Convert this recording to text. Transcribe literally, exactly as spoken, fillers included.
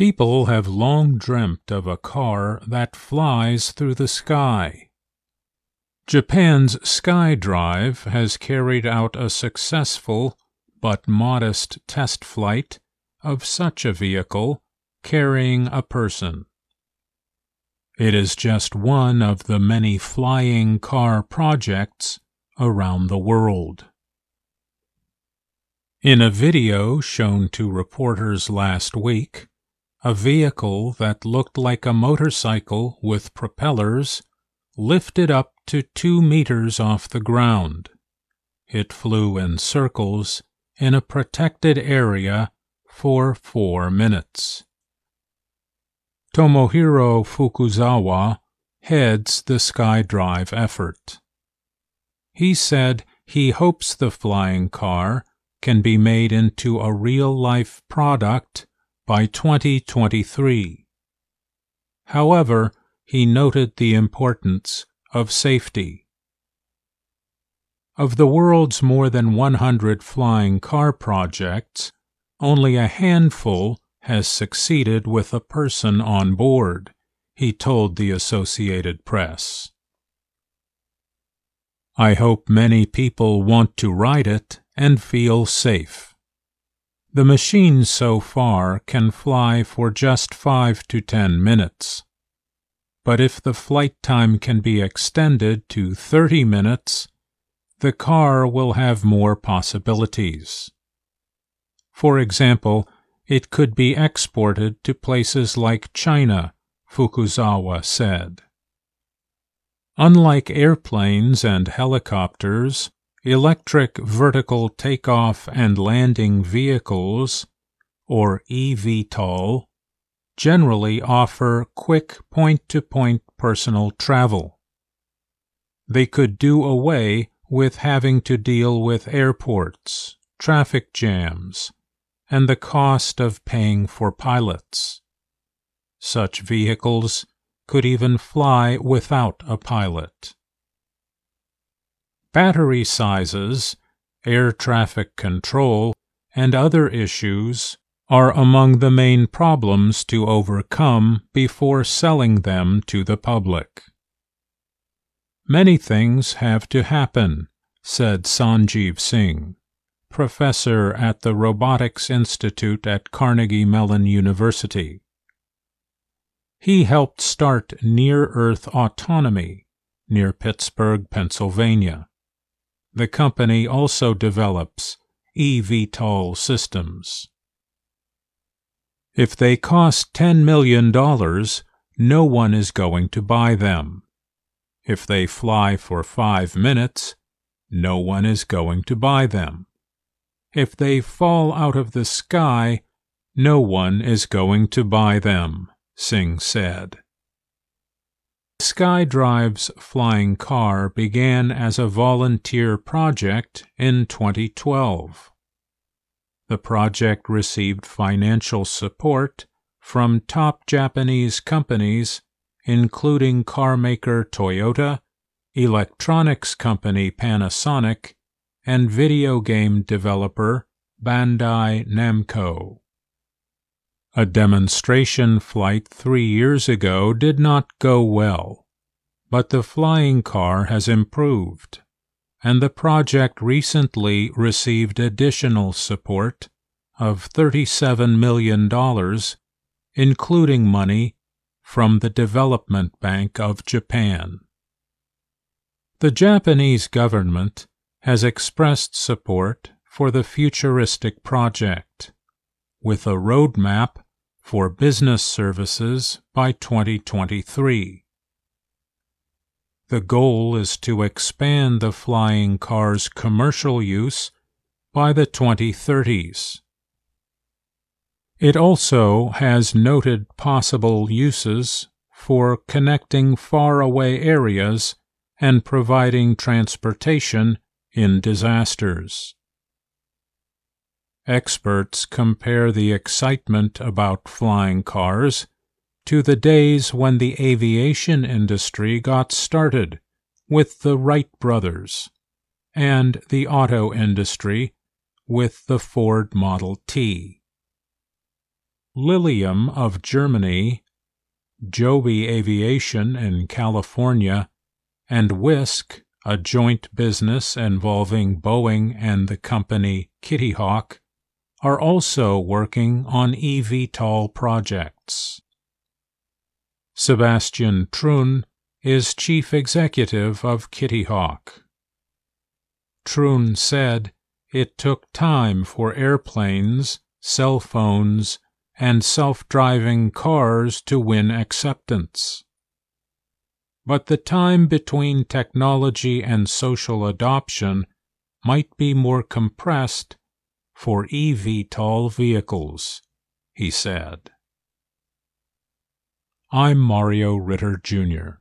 People have long dreamt of a car that flies through the sky. Japan's SkyDrive has carried out a successful but modest test flight of such a vehicle carrying a person. It is just one of the many flying car projects around the world. In a video shown to reporters last week, a vehicle that looked like a motorcycle with propellers lifted up to two meters off the ground. It flew in circles in a protected area for four minutes. Tomohiro Fukuzawa heads the SkyDrive effort. He said he hopes the flying car can be made into a real-life product by twenty twenty-three. However, he noted the importance of safety. Of the world's more than one hundred flying car projects, only a handful has succeeded with a person on board, he told the Associated Press. I hope many people want to ride it and feel safe. The machine so far can fly for just five to ten minutes. But if the flight time can be extended to thirty minutes, the car will have more possibilities. For example, it could be exported to places like China, Fukuzawa said. Unlike airplanes and helicopters, electric vertical takeoff and landing vehicles, or eVTOL, generally offer quick point-to-point personal travel. They could do away with having to deal with airports, traffic jams, and the cost of paying for pilots. Such vehicles could even fly without a pilot. Battery sizes, air traffic control, and other issues are among the main problems to overcome before selling them to the public. Many things have to happen, said Sanjeev Singh, professor at the Robotics Institute at Carnegie Mellon University. He helped start Near-Earth Autonomy near Pittsburgh, Pennsylvania. The company also develops eVTOL systems. If they cost ten million dollars, no one is going to buy them. If they fly for five minutes, no one is going to buy them. If they fall out of the sky, no one is going to buy them, Singh said. SkyDrive's flying car began as a volunteer project in twenty twelve. The project received financial support from top Japanese companies, including car maker Toyota, electronics company Panasonic, and video game developer Bandai Namco. A demonstration flight three years ago did not go well, but the flying car has improved, and the project recently received additional support of thirty-seven million dollars, including money from the Development Bank of Japan. The Japanese government has expressed support for the futuristic project, with a roadmap for business services by twenty twenty-three. The goal is to expand the flying car's commercial use by the twenty thirties. It also has noted possible uses for connecting faraway areas and providing transportation in disasters. Experts compare the excitement about flying cars to the days when the aviation industry got started with the Wright brothers, and the auto industry with the Ford Model T. Lilium of Germany, Joby Aviation in California, and Wisk, a joint business involving Boeing and the company Kitty Hawk, are also working on eVTOL projects. Sebastian Trun is chief executive of Kitty Hawk. Trun said it took time for airplanes, cell phones, and self-driving cars to win acceptance. But the time between technology and social adoption might be more compressed for eVTOL vehicles, he said. I'm Mario Ritter Junior